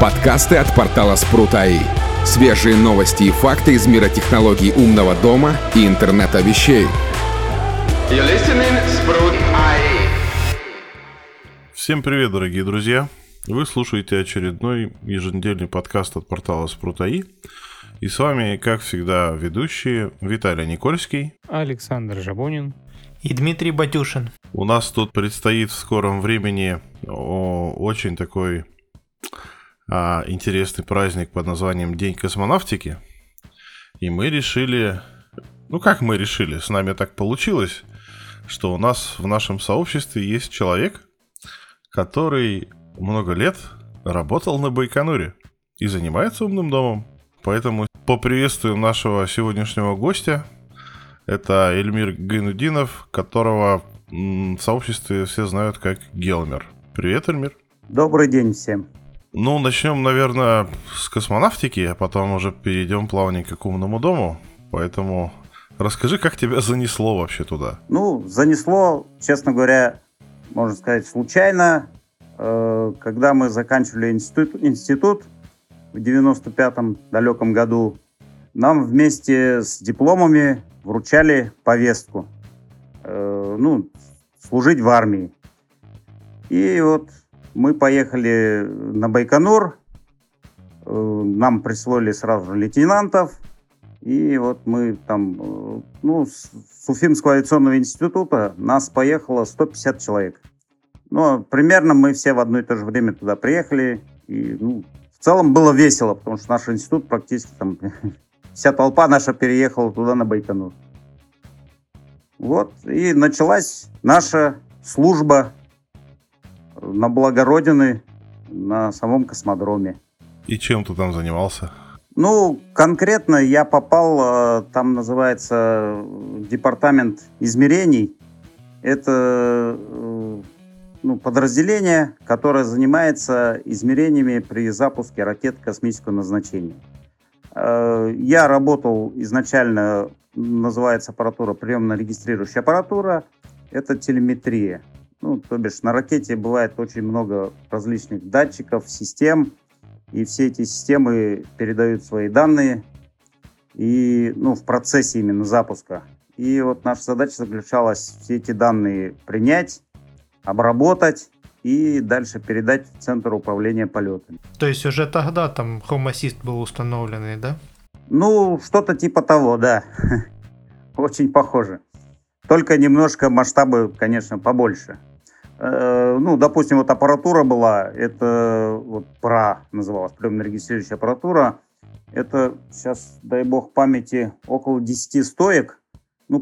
Подкасты от портала Sprut.ai. Свежие новости и факты из мира технологий умного дома и интернета вещей. Всем привет, дорогие друзья! Вы слушаете очередной еженедельный подкаст от портала Sprut.ai. И с вами, как всегда, ведущие Виталий Никольский, Александр Жабунин и Дмитрий Батюшин. У нас тут предстоит в скором времени очень такой интересный праздник под названием День космонавтики. И мы решили... Ну как мы решили? С нами так получилось, что у нас в нашем сообществе есть человек, который много лет работал на Байконуре и занимается умным домом. Поэтому поприветствуем нашего сегодняшнего гостя. Это Эльмир Гайнутдинов, которого в сообществе все знают как Гелмер. Привет, Эльмир. Добрый день всем. Ну, начнем, наверное, с космонавтики, а потом уже перейдем плавненько к умному дому. Поэтому расскажи, как тебя занесло вообще туда? Ну, занесло, честно говоря, можно сказать, случайно. Когда мы заканчивали институт в 95-м далеком году, нам вместе с дипломами вручали повестку, служить в армии. И вот мы поехали на Байконур, нам присвоили сразу же лейтенантов, и вот мы там, с Уфимского авиационного института нас поехало 150 человек. Примерно мы все в одно и то же время туда приехали, и, в целом было весело, потому что наш институт практически там... Вся толпа наша переехала туда, на Байконур. Вот, и началась наша служба на благо Родины, на самом космодроме. И чем ты там занимался? Конкретно я попал, там называется департамент измерений. Это подразделение, которое занимается измерениями при запуске ракет космического назначения. Я работал изначально, называется аппаратура, приемно-регистрирующая аппаратура. Это телеметрия. То бишь на ракете бывает очень много различных датчиков, систем. И все эти системы передают свои данные и, в процессе именно запуска. И вот наша задача заключалась все эти данные принять, обработать и дальше передать в Центр управления полетами. То есть уже тогда там Home Assistant был установленный, да? Что-то типа того, да. Очень похоже. Только немножко масштабы, конечно, побольше. Допустим, вот аппаратура была, это вот ПРА называлась, приемно-регистрирующая аппаратура. Это сейчас, дай бог памяти, около 10 стоек.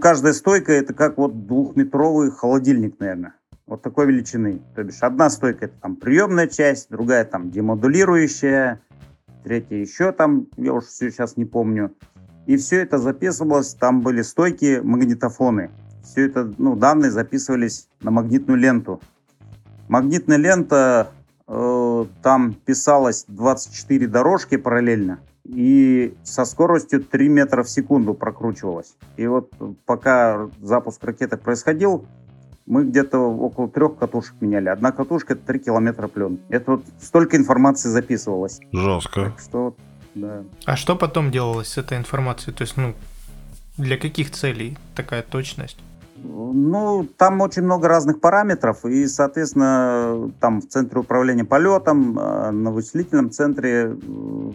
Каждая стойка это как вот двухметровый холодильник, наверное. Вот такой величины. То бишь, одна стойка это там приемная часть, другая там демодулирующая, третья еще там, я уж все сейчас не помню. И все это записывалось, там были стойки, магнитофоны. Все это, данные записывались на магнитную ленту. Магнитная лента, там писалось 24 дорожки параллельно. И со скоростью 3 метра в секунду прокручивалась. И вот пока запуск ракеты происходил, мы где-то около 3 катушек меняли. Одна катушка — это 3 километра пленки. Это вот столько информации записывалось. Жестко. Так что, да. А что потом делалось с этой информацией? То есть, для каких целей такая точность? Там очень много разных параметров. И, соответственно, там в Центре управления полетом, на вычислительном центре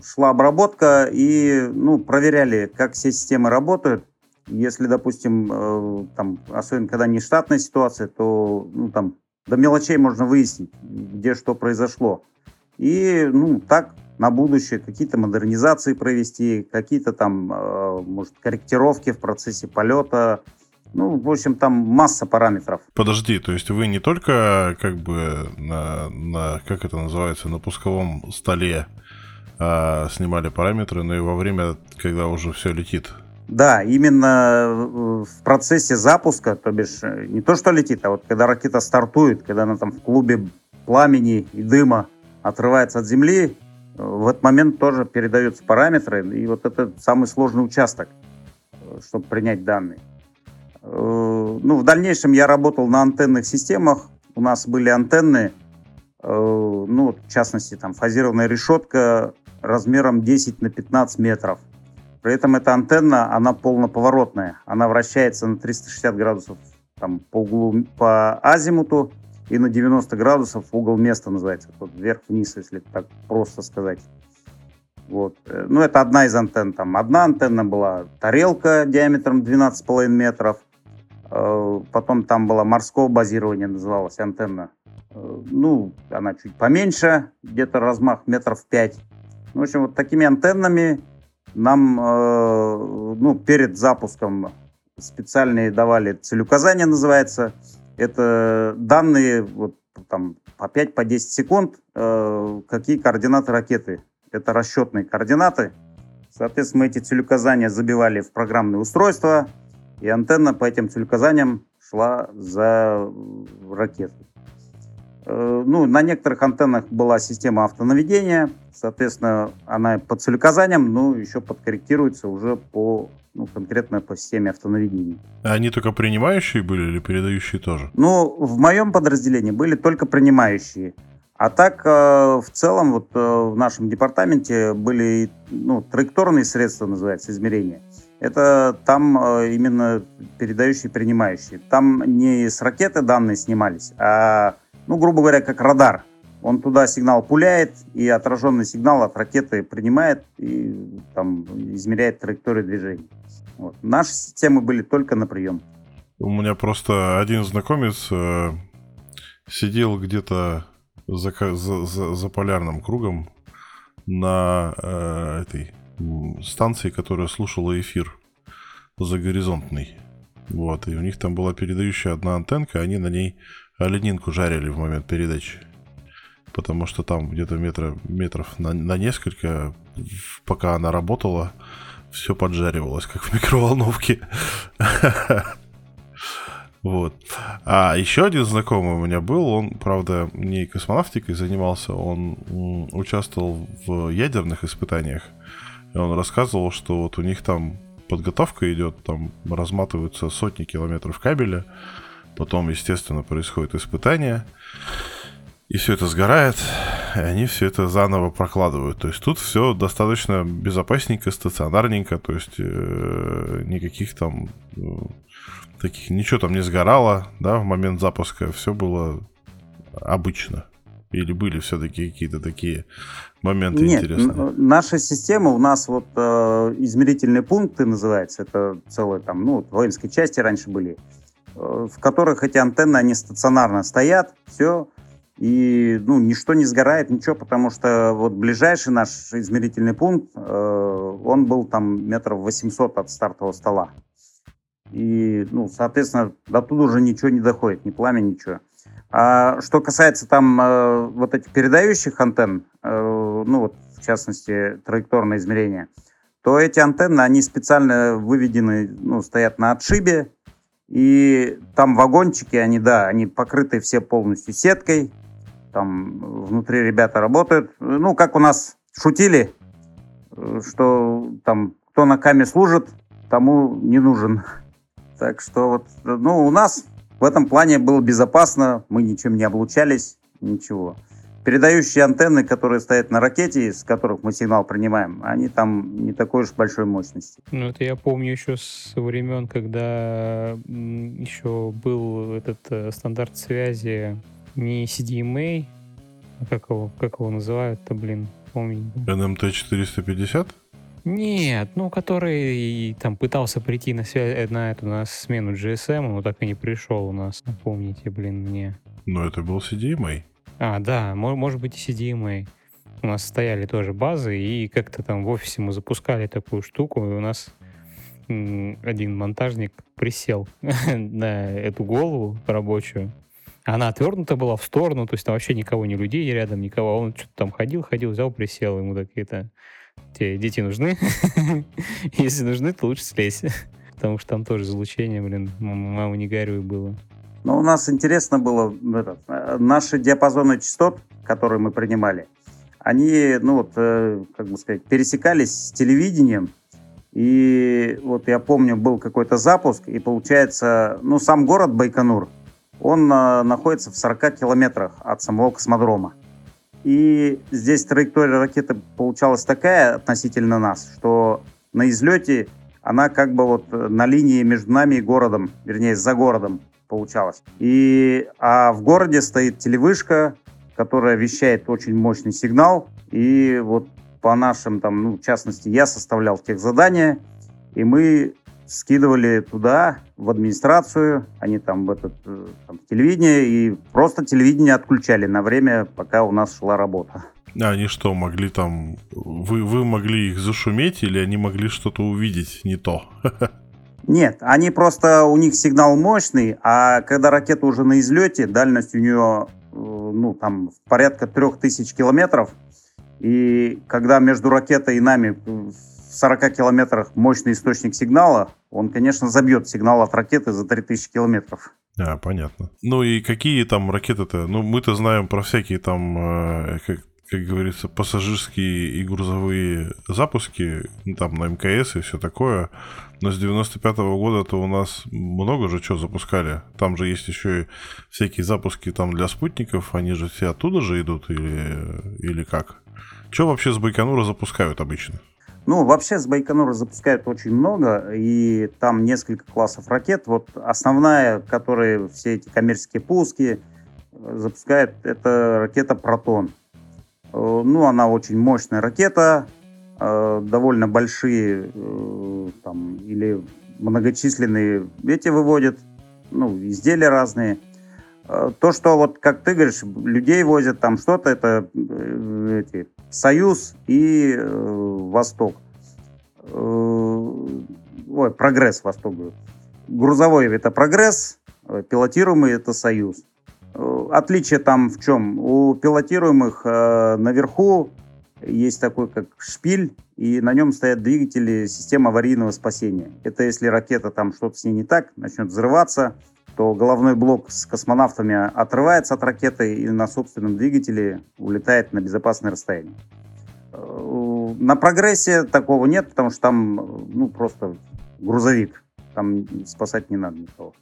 шла обработка. И, проверяли, как все системы работают. Если, допустим, там, особенно когда нештатная ситуация, то там до мелочей можно выяснить, где что произошло. И так на будущее какие-то модернизации провести, какие-то там, может, корректировки в процессе полета. В общем, там масса параметров. Подожди, то есть вы не только как бы на пусковом столе снимали параметры, но и во время, когда уже все летит? Да, именно в процессе запуска, то бишь не то, что летит, а вот когда ракета стартует, когда она там в клубе пламени и дыма отрывается от земли, в этот момент тоже передаются параметры, и вот это самый сложный участок, чтобы принять данные. В дальнейшем я работал на антенных системах, у нас были антенны, ну, в частности, там фазированная решетка размером 10 на 15 метров. При этом эта антенна, она полноповоротная, она вращается на 360 градусов там, по углу, по азимуту, и на 90 градусов угол места называется, вот вверх-вниз, если так просто сказать. Вот. Ну, это одна из антенн. Там одна антенна была тарелка диаметром 12,5 метров, потом там было морское базирование, называлась антенна. Ну, она чуть поменьше, где-то размах метров 5. Ну, в общем, вот такими антеннами нам ну, перед запуском специальные давали целеуказания, называется. Это данные вот, там, по 5-10 секунд, какие координаты ракеты. Это расчетные координаты. Соответственно, мы эти целеуказания забивали в программное устройство, и антенна по этим целеуказаниям шла за ракету. Ну, на некоторых антеннах была система автонаведения, соответственно, она по целеуказаниям, но еще подкорректируется уже по, ну, конкретно по системе автонаведения. А они только принимающие были или передающие тоже? Ну, в моем подразделении были только принимающие. А так, в целом, вот в нашем департаменте были, ну, траекторные средства, называется, измерения. Это там именно передающие и принимающие. Там не с ракеты данные снимались, а... Ну, грубо говоря, как радар. Он туда сигнал пуляет, и отраженный сигнал от ракеты принимает и там измеряет траекторию движения. Вот. Наши системы были только на прием. У меня просто один знакомец сидел где-то за полярным кругом на этой станции, которая слушала эфир загоризонтный. Вот, и у них там была передающая одна антенка, они на ней оленинку жарили в момент передачи. Потому что там где-то метров на несколько, пока она работала, все поджаривалось, как в микроволновке. Вот. А еще один знакомый у меня был, он, правда, не космонавтикой занимался, он участвовал в ядерных испытаниях. И он рассказывал, что вот у них там подготовка идет, там разматываются сотни километров кабеля. Потом, естественно, происходит испытание, и все это сгорает, и они все это заново прокладывают. То есть тут все достаточно безопасненько, стационарненько, то есть никаких там таких, ничего там не сгорало, да, в момент запуска, все было обычно. Или были все-таки какие-то такие моменты? Нет, интересные? Наша система, у нас вот измерительные пункты называются, это целые там, ну, воинской части раньше были, в которых эти антенны, они стационарно стоят, все, и, ну, ничто не сгорает, ничего, потому что вот ближайший наш измерительный пункт, он был там метров 800 от стартового стола. И, ну, соответственно, до туда уже ничего не доходит, ни пламя, ничего. А что касается там вот этих передающих антенн, ну, вот, в частности, траекторное измерение, то эти антенны, они специально выведены, ну, стоят на отшибе, и там вагончики, они, да, они покрыты все полностью сеткой, там внутри ребята работают. Ну, как у нас шутили, что там кто на каме служит, тому не нужен. Так что вот, ну, у нас в этом плане было безопасно, мы ничем не облучались, ничего. Передающие антенны, которые стоят на ракете, из которых мы сигнал принимаем, они там не такой уж большой мощности. Ну, это я помню еще со времен, когда еще был этот стандарт связи не CDMA, а как его называют-то, блин, помню. NMT 450? Нет, ну, который там пытался прийти на связь, на смену GSM, но так и не пришел у нас, напомните, блин, мне. Но это был CDMA. А, да, может быть, и CDMA. У нас стояли тоже базы, и как-то там в офисе мы запускали такую штуку, и у нас один монтажник присел на эту голову рабочую. Она отвернута была в сторону, то есть там вообще никого, ни людей рядом, никого. Он что-то там ходил, взял, присел. Ему такие-то: тебе дети нужны? Если нужны, то лучше слезь. Потому что там тоже излучение, блин, мама не горюй было. Но у нас интересно было, наши диапазоны частот, которые мы принимали, они, ну вот, как бы сказать, пересекались с телевидением. И вот я помню, был какой-то запуск, и получается, ну, сам город Байконур, он находится в 40 километрах от самого космодрома. И здесь траектория ракеты получалась такая относительно нас, что на излете она как бы вот на линии между нами и городом, вернее, за городом получалась. А в городе стоит телевышка, которая вещает очень мощный сигнал. И вот по нашим, там, в частности, я составлял техзадания, и мы скидывали туда, в администрацию, они там в телевидение, и просто телевидение отключали на время, пока у нас шла работа. А они что, могли там... Вы могли их зашуметь, или они могли что-то увидеть не то? Нет, они просто... У них сигнал мощный, а когда ракета уже на излете, дальность у нее, порядка 3000 километров, и когда между ракетой и нами... В 40 километрах мощный источник сигнала, он, конечно, забьет сигнал от ракеты за 3000 километров. А, понятно. Ну и какие там ракеты-то? Ну, мы-то знаем про всякие там, как говорится, пассажирские и грузовые запуски, там на МКС и все такое. Но с 95-го года-то у нас много же чего запускали. Там же есть еще и всякие запуски там для спутников, они же все оттуда же идут или как? Что вообще с Байконура запускают обычно? Вообще с Байконура запускают очень много, и там несколько классов ракет. Вот основная, которые все эти коммерческие пуски запускают, это ракета «Протон». Она очень мощная ракета, довольно большие или многочисленные эти выводят, изделия разные. То, что, как ты говоришь, людей возят там что-то, это Союз и Восток. Прогресс, Восток. Грузовой это Прогресс, пилотируемый это Союз. Отличие там в чем? У пилотируемых наверху есть такой как шпиль, и на нем стоят двигатели системы аварийного спасения. Это если ракета там что-то с ней не так, начнет взрываться, то головной блок с космонавтами отрывается от ракеты и на собственном двигателе улетает на безопасное расстояние. На «Прогрессе» такого нет, потому что там просто грузовик, там спасать не надо никого.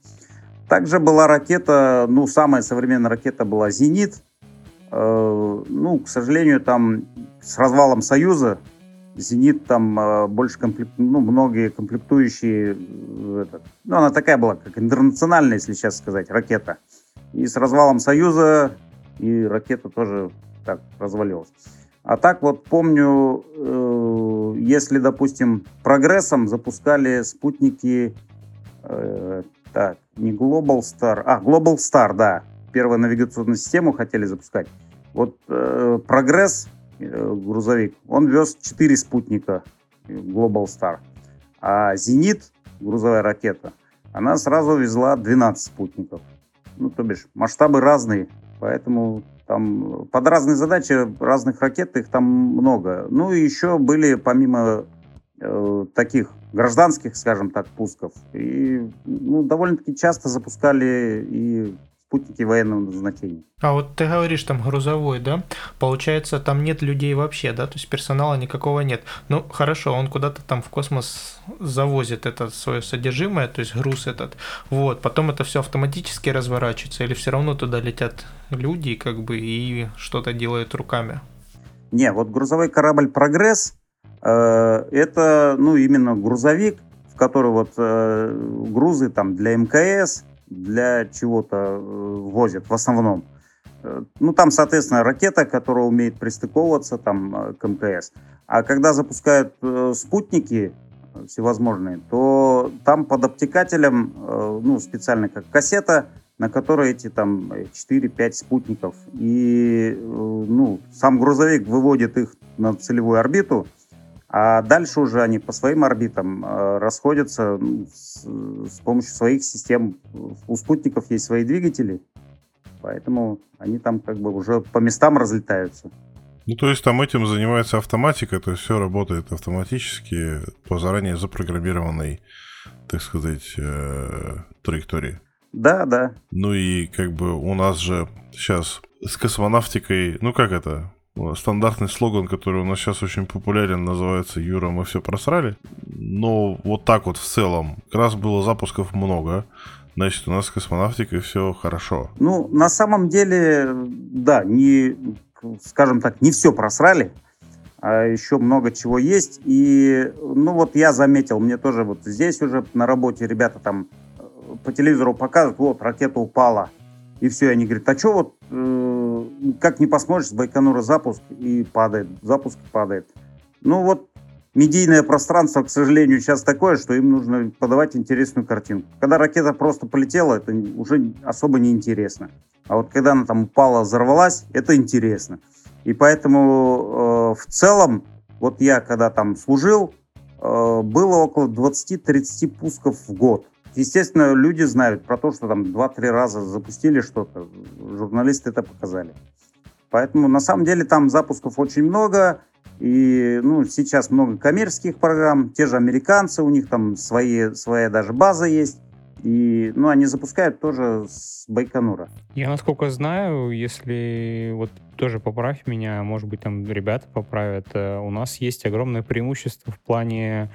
Также была ракета, самая современная ракета была «Зенит». К сожалению, там с развалом «Союза» «Зенит» там больше многие комплектующие... она такая была, как интернациональная, если сейчас сказать, ракета. И с развалом «Союза» и ракета тоже так развалилась. А так вот помню, если, допустим, «Прогрессом» запускали спутники... не Globalstar... Globalstar, да. Первую навигационную систему хотели запускать. Вот «Прогресс», грузовик, он вез 4 спутника Globalstar. А «Зенит», грузовая ракета, она сразу везла 12 спутников. То бишь, масштабы разные, поэтому там под разные задачи разных ракет их там много. И еще были, помимо таких гражданских, скажем так, пусков, и довольно-таки часто запускали и спутники военного назначения. А вот ты говоришь, там грузовой, да? Получается, там нет людей вообще, да? То есть персонала никакого нет. Хорошо, он куда-то там в космос завозит это свое содержимое, то есть груз этот. Вот, потом это все автоматически разворачивается, или все равно туда летят люди, и что-то делают руками? Не, вот грузовой корабль «Прогресс» это, именно грузовик, в который вот грузы там для МКС, для чего-то возят в основном. Там, соответственно, ракета, которая умеет пристыковываться там к МКС. А когда запускают спутники всевозможные, то там под обтекателем, специально как кассета, на которой эти там 4-5 спутников. И, сам грузовик выводит их на целевую орбиту, а дальше уже они по своим орбитам расходятся с помощью своих систем. У спутников есть свои двигатели, поэтому они там уже по местам разлетаются. То есть там этим занимается автоматика, то есть все работает автоматически по заранее запрограммированной, так сказать, траектории. Да. У нас же сейчас с космонавтикой, стандартный слоган, который у нас сейчас очень популярен, называется «Юра, мы все просрали». Но вот так вот в целом. Как раз было запусков много, значит, у нас с космонавтикой все хорошо. На самом деле, да, не скажем так, не все просрали, еще много чего есть. И, ну, вот я заметил, мне тоже вот здесь уже на работе ребята там по телевизору показывают, вот, ракета упала. И все, и они говорят, а что вот, как не посмотришь, с Байконура запуск и падает, запуск падает. Ну, вот, медийное пространство, к сожалению, сейчас такое, что им нужно подавать интересную картинку. Когда ракета просто полетела, это уже особо неинтересно. А вот когда она там упала, взорвалась, это интересно. И поэтому в целом, вот я когда там служил, было около 20-30 пусков в год. Естественно, люди знают про то, что там 2-3 раза запустили что-то. Журналисты это показали. Поэтому на самом деле там запусков очень много. И, ну, сейчас много коммерческих программ. Те же американцы, у них там своя даже база есть. И, ну, они запускают тоже с Байконура. Я, насколько знаю, если вот тоже поправь меня, может быть, там ребята поправят, у нас есть огромное преимущество в плане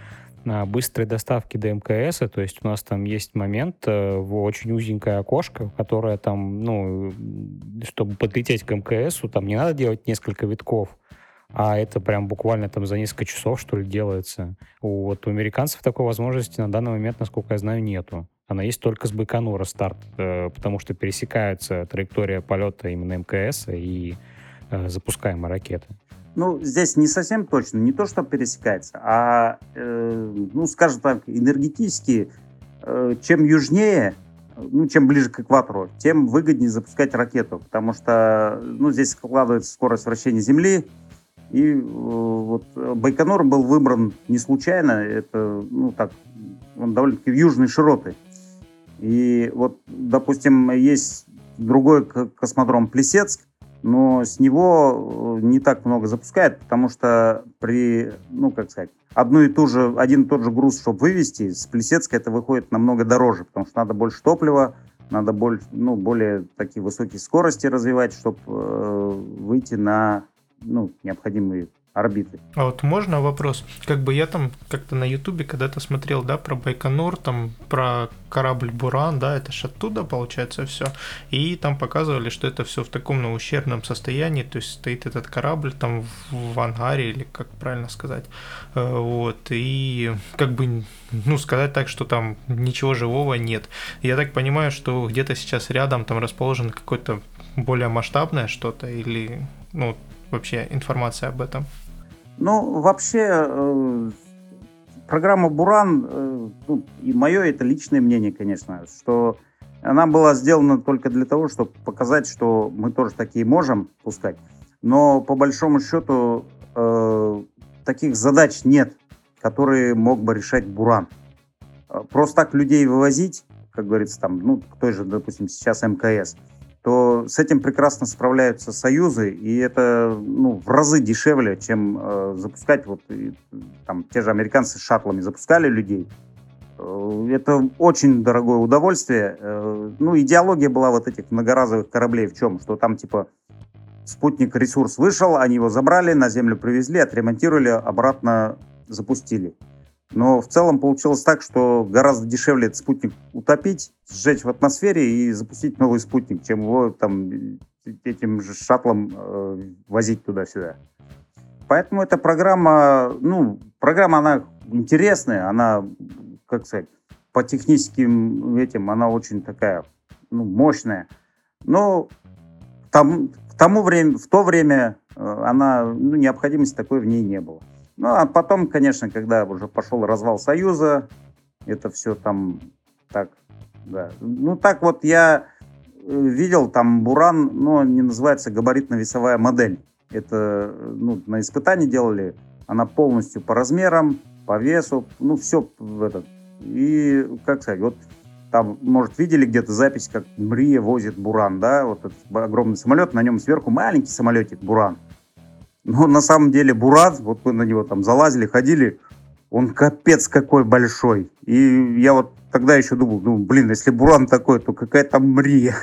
быстрой доставки до МКС, то есть у нас там есть момент в очень узенькое окошко, которое там, ну, чтобы подлететь к МКСу, там не надо делать несколько витков, а это прям буквально там за несколько часов, что ли, делается. Вот у американцев такой возможности на данный момент, насколько я знаю, нету. Она есть только с Байконура старт, потому что пересекается траектория полета именно МКС и запускаемой ракеты. Ну, здесь не совсем точно, не то, что пересекается, а, ну, скажем так, энергетически, чем южнее, ну, чем ближе к экватору, тем выгоднее запускать ракету, потому что, ну, здесь складывается скорость вращения Земли, и вот Байконур был выбран не случайно, это, ну, так, он довольно-таки в южные широты. И вот, допустим, есть другой космодром Плесецк, но с него не так много запускает, потому что при, ну, как сказать, один и тот же груз, чтобы вывести, с Плесецка это выходит намного дороже, потому что надо больше топлива, надо больше, ну, более такие высокие скорости развивать, чтобы выйти на, ну, необходимые орбиты. А вот можно вопрос? Как бы я там как-то на Ютубе когда-то смотрел, да, про Байконур, там про корабль Буран, да, это ж оттуда получается все. И там показывали, что это все в таком, ну, ущербном состоянии, то есть стоит этот корабль там в ангаре, или как правильно сказать, вот, и как бы, ну, сказать так, что там ничего живого нет. Я так понимаю, что где-то сейчас рядом там расположено какое-то более масштабное что-то, или, ну, вообще информация об этом? Ну, вообще, программа «Буран», ну, и мое это личное мнение, конечно, что она была сделана только для того, чтобы показать, что мы тоже такие можем пускать, но по большому счету таких задач нет, которые мог бы решать «Буран». Просто так людей вывозить, как говорится, там, ну, к той же, допустим, сейчас МКС, то с этим прекрасно справляются союзы, и это, ну, в разы дешевле, чем запускать, вот, и, там, те же американцы с шаттлами запускали людей. Это очень дорогое удовольствие. Ну, идеология была вот этих многоразовых кораблей в чем? Что там, типа, спутник, ресурс вышел, они его забрали, на Землю привезли, отремонтировали, обратно запустили. Но в целом получилось так, что гораздо дешевле этот спутник утопить, сжечь в атмосфере и запустить новый спутник, чем его там этим же шаттлом возить туда-сюда. Поэтому эта программа, ну, программа, она интересная, она, как сказать, по техническим этим, она очень такая, ну, мощная. Но в то время она, ну, необходимости такой в ней не было. Ну, а потом, конечно, когда уже пошел развал Союза, это все там так, да. Ну, так вот я видел, там Буран, но не называется габаритно-весовая модель. Это, ну, на испытании делали, она полностью по размерам, по весу, ну, все в этот. И, как сказать, вот там, может, видели где-то запись, как Мрия возит Буран, да, вот этот огромный самолет, на нем сверху маленький самолетик Буран. Но на самом деле Буран, вот мы на него там залазили, ходили, он капец какой большой. И я вот тогда еще думал, блин, если Буран такой, то какая там Мрия.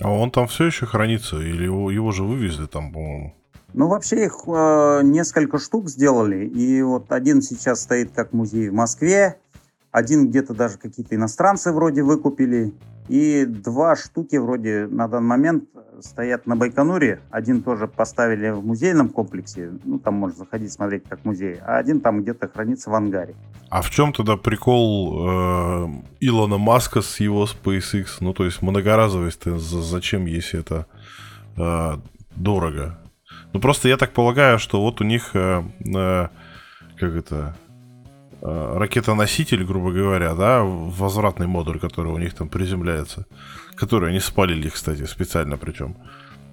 А он там все еще хранится? Или его же вывезли там, по-моему? Ну, вообще их несколько штук сделали. И вот один сейчас стоит как музей в Москве. Один где-то даже какие-то иностранцы вроде выкупили. И два штуки вроде на данный момент стоят на Байконуре. Один тоже поставили в музейном комплексе. Ну, там можно заходить, смотреть, как музей. А один там где-то хранится в ангаре. А в чем тогда прикол Илона Маска с его SpaceX? Ну, то есть многоразовость зачем, если это дорого? Ну, просто я так полагаю, что вот у них ракетоноситель, грубо говоря, да, возвратный модуль, который у них там приземляется, который они спалили, кстати, специально причем.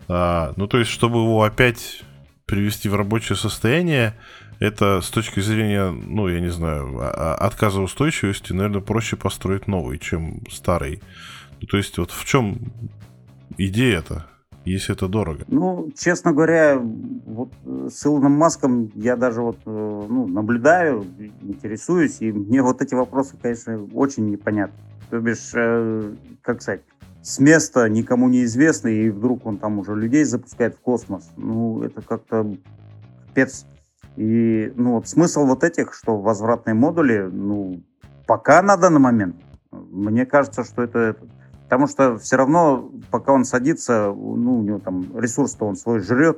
Ну, то есть, чтобы его опять привести в рабочее состояние, это с точки зрения, ну, я не знаю, отказоустойчивости, наверное, проще построить новый, чем старый. Ну, то есть, вот в чем идея-то? Если это дорого. Ну, честно говоря, вот с Илоном Маском я даже наблюдаю, интересуюсь, и мне вот эти вопросы, конечно, очень непонятны. То бишь, с места никому не известно, и вдруг он там уже людей запускает в космос. Ну, это как-то капец. И, смысл вот этих, что возвратные модули, пока на данный момент, мне кажется, что это... Потому что все равно, пока он садится, у него там ресурс-то он свой жрет,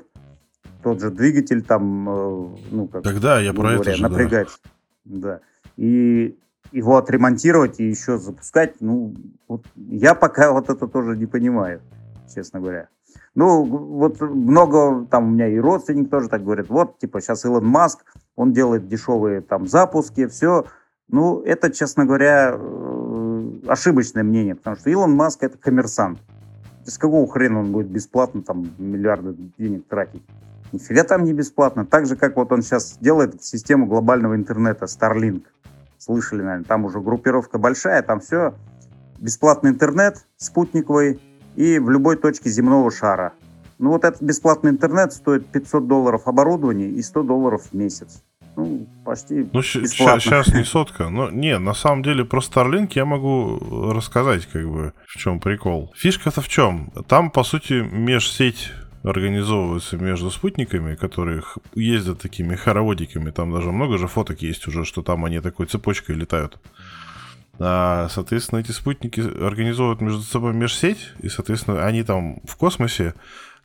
тот же двигатель там, тогда я про это же, напрягается. Да. И его отремонтировать и еще запускать, я пока вот это тоже не понимаю, честно говоря. Ну, вот много там у меня и родственник тоже так говорит, сейчас Илон Маск, он делает дешевые там запуски, все. Ну, это, честно говоря, ошибочное мнение, потому что Илон Маск — это коммерсант. С какого хрена он будет бесплатно там миллиарды денег тратить? Нифига там не бесплатно. Так же, как вот он сейчас делает систему глобального интернета Starlink. Слышали, наверное, там уже группировка большая, там все. Бесплатный интернет спутниковый и в любой точке земного шара. Ну вот этот бесплатный интернет стоит $500 оборудование и $100 в месяц. Ну, почти бесплатно. Сейчас не сотка. Но не, на самом деле про Starlink я могу рассказать, в чем прикол. Фишка-то в чем? Там, по сути, межсеть организовывается между спутниками, которые ездят такими хороводиками. Там даже много же фоток есть уже, что там они такой цепочкой летают. Соответственно, эти спутники организовывают между собой межсеть, и, соответственно, они там в космосе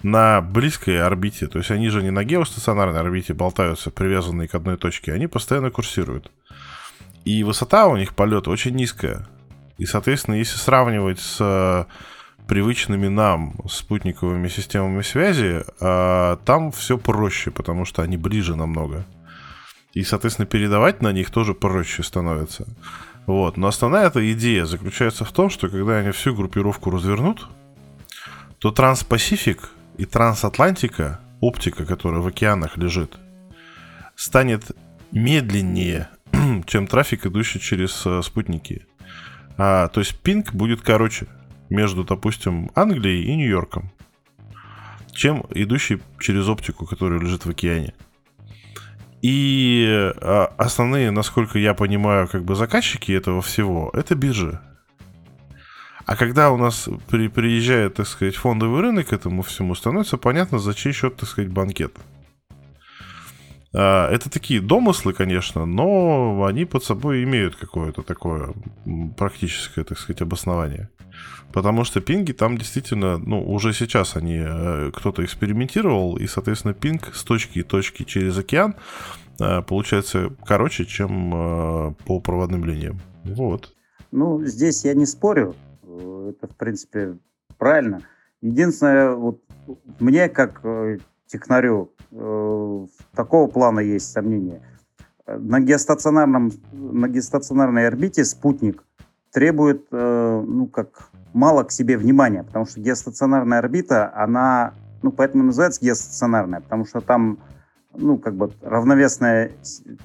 на близкой орбите, то есть они же не на геостационарной орбите болтаются, привязанные к одной точке, они постоянно курсируют. И высота у них полета очень низкая. И, соответственно, если сравнивать с привычными нам спутниковыми системами связи, там все проще, потому что они ближе намного. И, соответственно, передавать на них тоже проще становится. Вот. Но основная эта идея заключается в том, что когда они всю группировку развернут, то Транспасифик и Трансатлантика, оптика, которая в океанах лежит, станет медленнее, чем трафик, идущий через спутники. То есть пинг будет короче между, допустим, Англией и Нью-Йорком, чем идущий через оптику, которая лежит в океане. И основные, насколько я понимаю, заказчики этого всего, это биржи. А когда у нас приезжает, фондовый рынок к этому всему, становится понятно, за чей счет, банкет. Это такие домыслы, конечно, но они под собой имеют какое-то такое практическое, обоснование. Потому что пинги там действительно, уже сейчас кто-то экспериментировал, и, соответственно, пинг с точки и точки через океан получается короче, чем по проводным линиям. Вот. Ну, здесь я не спорю. Это, в принципе, правильно. Единственное, мне, как технарю, такого плана есть сомнения. На геостационарной орбите спутник требует мало к себе внимания, потому что геостационарная орбита, она, поэтому называется геостационарная, потому что там, равновесная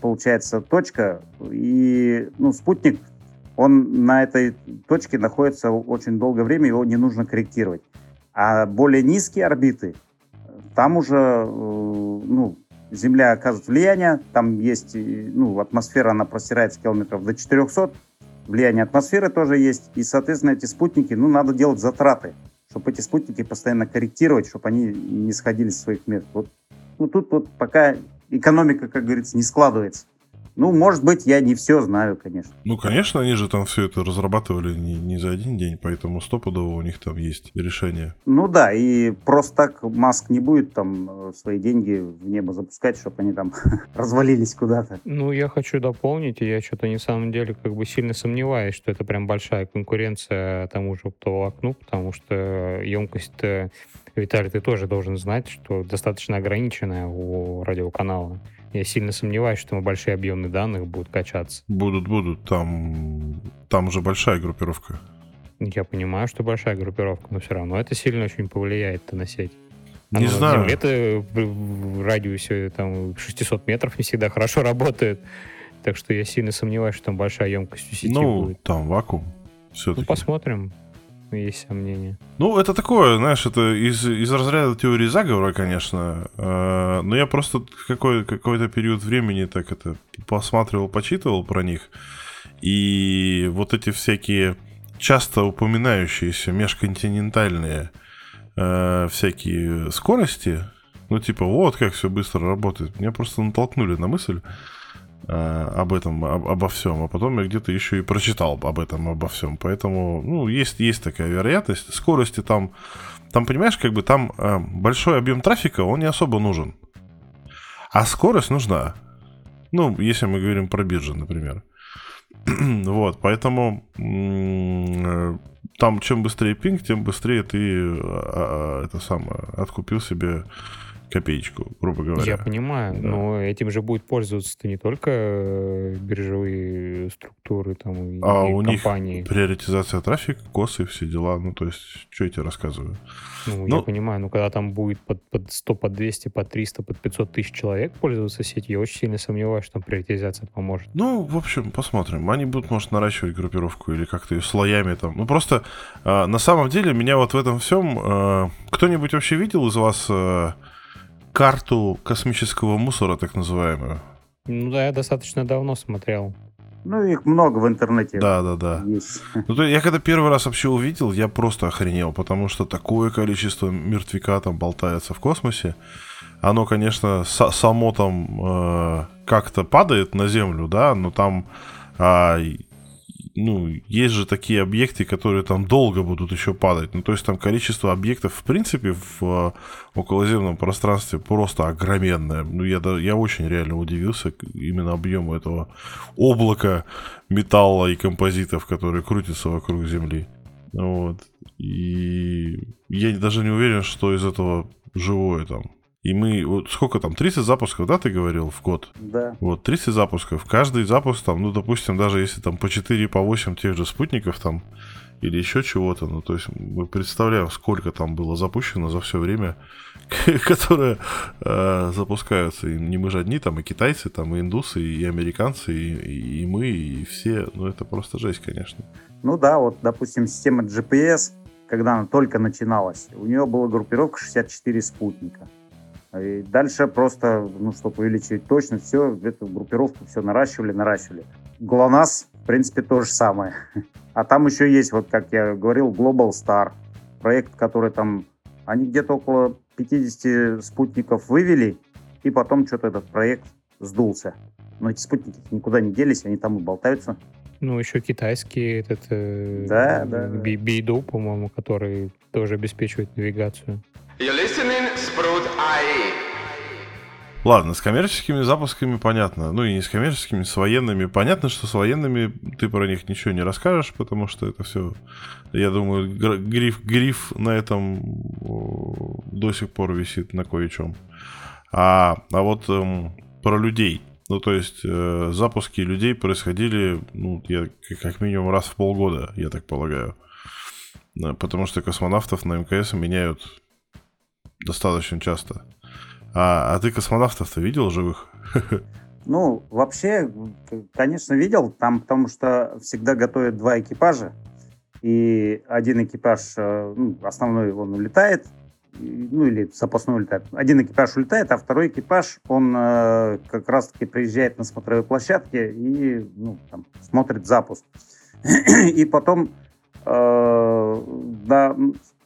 получается точка, и, спутник, он на этой точке находится очень долгое время, его не нужно корректировать. А более низкие орбиты, там уже, Земля оказывает влияние, там есть, атмосфера, она простирается километров до 400, влияние атмосферы тоже есть, и, соответственно, эти спутники, надо делать затраты, чтобы эти спутники постоянно корректировать, чтобы они не сходили с своих мест. Тут пока экономика, как говорится, не складывается. Ну, может быть, я не все знаю, конечно. Ну, конечно, они же там все это разрабатывали не за один день, поэтому стопудово у них там есть решение. Ну да, и просто так Маск не будет там свои деньги в небо запускать, чтобы они там развалились куда-то. Ну, я хочу дополнить, и я что-то на самом деле как бы сильно сомневаюсь, что это прям большая конкуренция тому же оптоволокну, потому что емкость-то, Виталий, ты тоже должен знать, что достаточно ограниченная у радиоканала. Я сильно сомневаюсь, что большие объемы данных будут качаться. Будут. Там же большая группировка. Я понимаю, что большая группировка, но все равно это сильно очень повлияет на сеть. Не знаю. Земле-то в радиусе там, 600 метров не всегда хорошо работает. Так что я сильно сомневаюсь, что там большая емкость у сети будет. Ну, там вакуум все-таки. Ну, посмотрим. Есть сомнения. Ну, это такое, знаешь, это из разряда теории заговора, конечно. Но я просто какой-то период времени так это посматривал, почитывал про них. И вот эти всякие часто упоминающиеся межконтинентальные всякие скорости, ну, типа, вот как все быстро работает. Меня просто натолкнули на мысль об этом, обо всем. А потом я где-то еще и прочитал об этом, обо всем. Поэтому, ну, есть такая вероятность. Скорости там, понимаешь, как бы там большой объем трафика, он не особо нужен. А скорость нужна. Ну, если мы говорим про биржи, например. Вот, поэтому там чем быстрее пинг, тем быстрее ты откупил себе копеечку, грубо говоря. Я понимаю, да. Но этим же будет пользоваться-то не только биржевые структуры там, и у компании. Них приоритизация трафика, косы, все дела. Ну, то есть, что я тебе рассказываю? Я понимаю, но когда там будет под 100, под 200, под 300, под 500 тысяч человек пользоваться сетью, я очень сильно сомневаюсь, что там приоритизация поможет. Ну, в общем, посмотрим. Они будут, может, наращивать группировку или как-то ее слоями там. Ну, просто на самом деле меня вот в этом всем... кто-нибудь вообще видел из вас... карту космического мусора, так называемую. Ну да, я достаточно давно смотрел. Ну, их много в интернете. Да. Ну, я когда первый раз вообще увидел, я просто охренел, потому что такое количество мертвяка там болтается в космосе. Оно, конечно, само там как-то падает на Землю, да, но там... Ну, есть же такие объекты, которые там долго будут еще падать. Ну, то есть там количество объектов, в принципе, в околоземном пространстве просто огроменное. Ну, я очень реально удивился именно объему этого облака металла и композитов, которые крутятся вокруг Земли. Вот. И я даже не уверен, что из этого живое там. И мы, вот сколько там, 30 запусков, да, ты говорил, в год? Да. Вот, 30 запусков. Каждый запуск там, ну, допустим, даже если там по 4, по 8 тех же спутников там, или еще чего-то, ну, то есть, мы представляем, сколько там было запущено за все время, которое запускаются. И не мы же одни, там, и китайцы, там, и индусы, и американцы, и мы, и все. Ну, это просто жесть, конечно. Ну, да, вот, допустим, система GPS, когда она только начиналась, у нее была группировка 64 спутника. И дальше просто, чтобы увеличить точность, все, эту группировку все наращивали. ГЛОНАСС, в принципе, то же самое. А там еще есть, вот как я говорил, Globalstar, проект, который там, они где-то около 50 спутников вывели, и потом что-то этот проект сдулся. Но эти спутники никуда не делись, они там и болтаются. Ну, еще китайский этот БИДУ, по-моему, который тоже обеспечивает навигацию. You're listening Sprut.ai. Ладно, с коммерческими запусками понятно. Ну и не с коммерческими, с военными. Понятно, что с военными ты про них ничего не расскажешь, потому что это все, я думаю, гриф на этом до сих пор висит на кое-чем. А вот про людей. Ну, то есть, запуски людей происходили, ну, я как минимум раз в полгода, я так полагаю. Потому что космонавтов на МКС меняют... достаточно часто. А ты космонавтов-то видел живых? Ну, вообще, конечно, видел. Там, потому что всегда готовят два экипажа. И один экипаж, основной, он улетает. Ну, или запасной улетает. Один экипаж улетает, а второй экипаж, он как раз-таки приезжает на смотровой площадке и смотрит запуск. И потом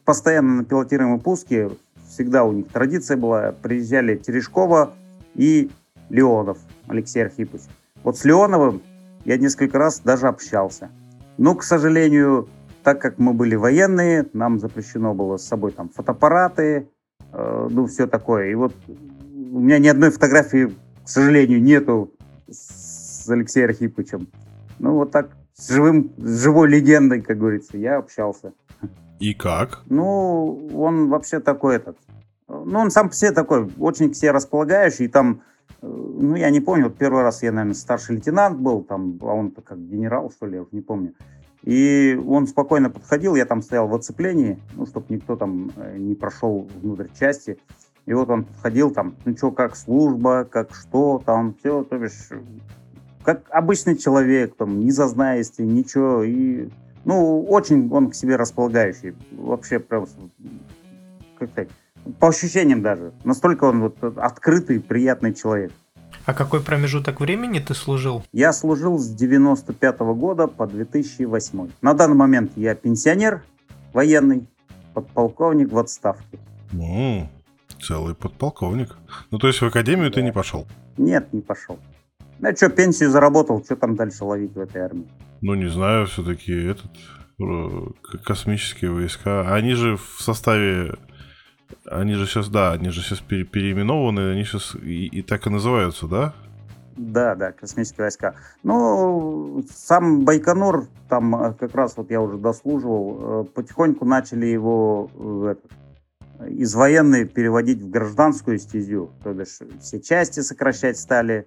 постоянно на пилотируемом пуске всегда у них традиция была, приезжали Терешкова и Леонов Алексей Архипович. Вот с Леоновым я несколько раз даже общался. Но, к сожалению, так как мы были военные, нам запрещено было с собой там фотоаппараты, все такое. И вот у меня ни одной фотографии, к сожалению, нету с Алексеем Архиповичем. С живой легендой, как говорится, я общался. И как? Он вообще такой он сам по себе такой, очень к себе располагающий. И там, я не помню, первый раз я, наверное, старший лейтенант был, а он как генерал, что ли, я не помню. И он спокойно подходил, я там стоял в оцеплении, чтобы никто там не прошел внутрь части. И вот он подходил как служба, как что, все, то бишь, как обычный человек, не зазнаясь, ничего. И, очень он к себе располагающий, вообще прям, по ощущениям даже. Настолько он открытый, приятный человек. А какой промежуток времени ты служил? Я служил с 95 года по 2008. На данный момент я пенсионер, военный, подполковник в отставке. О, целый подполковник. То есть в академию ты не пошел? Нет, не пошел. Что, пенсию заработал, что там дальше ловить в этой армии? Не знаю, все-таки космические войска, они же в составе... Они же сейчас переименованы, они сейчас и так и называются, да? Да, космические войска. Сам Байконур, как раз я уже дослуживал, потихоньку начали его из военной переводить в гражданскую стезю. То бишь все части сокращать стали,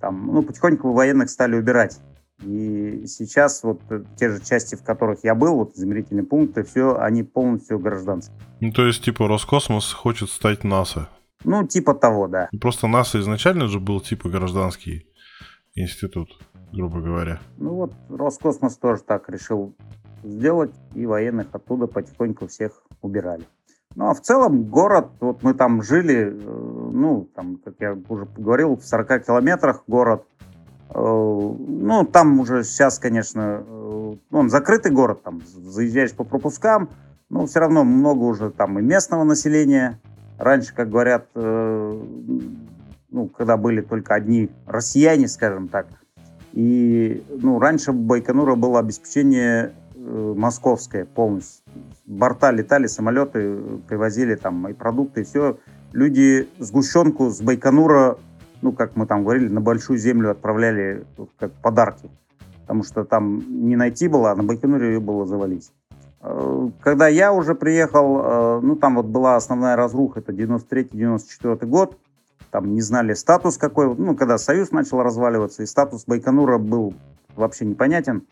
потихоньку военных стали убирать. И сейчас те же части, в которых я был, измерительные пункты, все, они полностью гражданские. То есть, Роскосмос хочет стать НАСА? Того, да. Просто НАСА изначально же был гражданский институт, грубо говоря. Роскосмос тоже так решил сделать, и военных оттуда потихоньку всех убирали. А в целом город, мы там жили, как я уже говорил, в 40 километрах город. Там уже сейчас, конечно, он закрытый город, заезжаешь по пропускам, но все равно много уже и местного населения. Раньше, как говорят, когда были только одни россияне, скажем так, и, раньше Байконура было обеспечение московское полностью. Борта летали, самолеты привозили и продукты, и все. Люди сгущенку с Байконура, как мы говорили, на Большую Землю отправляли как подарки, потому что там не найти было, а на Байконуре ее было завалить. Когда я уже приехал, была основная разруха, это 93-94 год, там не знали статус какой, когда Союз начал разваливаться, и статус Байконура был вообще непонятен.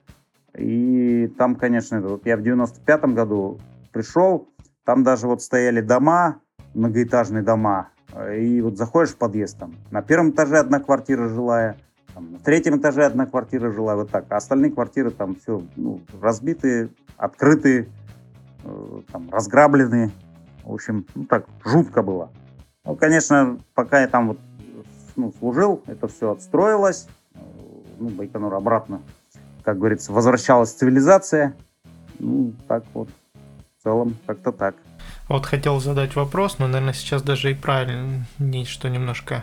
И там, конечно, я в 95 году пришел, там даже стояли дома, многоэтажные дома. И заходишь в подъезд, на первом этаже одна квартира жилая, на третьем этаже одна квартира жилая, а остальные квартиры все разбитые, открытые, разграбленные, в общем, жутко было. Конечно, пока я служил, это все отстроилось, Байконур обратно, как говорится, возвращалась цивилизация, в целом как-то так. Хотел задать вопрос, но, наверное, сейчас даже и правильно, что немножко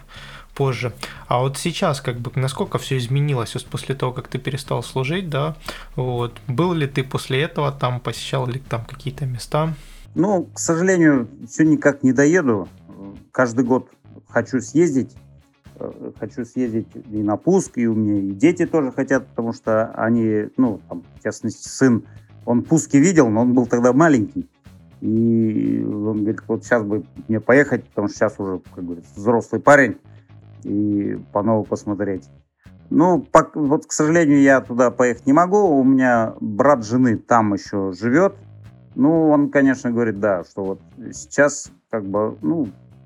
позже. А сейчас, насколько все изменилось после того, как ты перестал служить, да? Был ли ты после этого посещал ли какие-то места? К сожалению, все никак не доеду. Каждый год хочу съездить и на пуск, и у меня и дети тоже хотят, потому что они, в частности, сын, он пуски видел, но он был тогда маленький. И он говорит, сейчас бы мне поехать, потому что сейчас уже, как говорится, взрослый парень, и по-новому посмотреть. К сожалению, я туда поехать не могу, у меня брат жены там еще живет. Он, конечно, говорит, да, что сейчас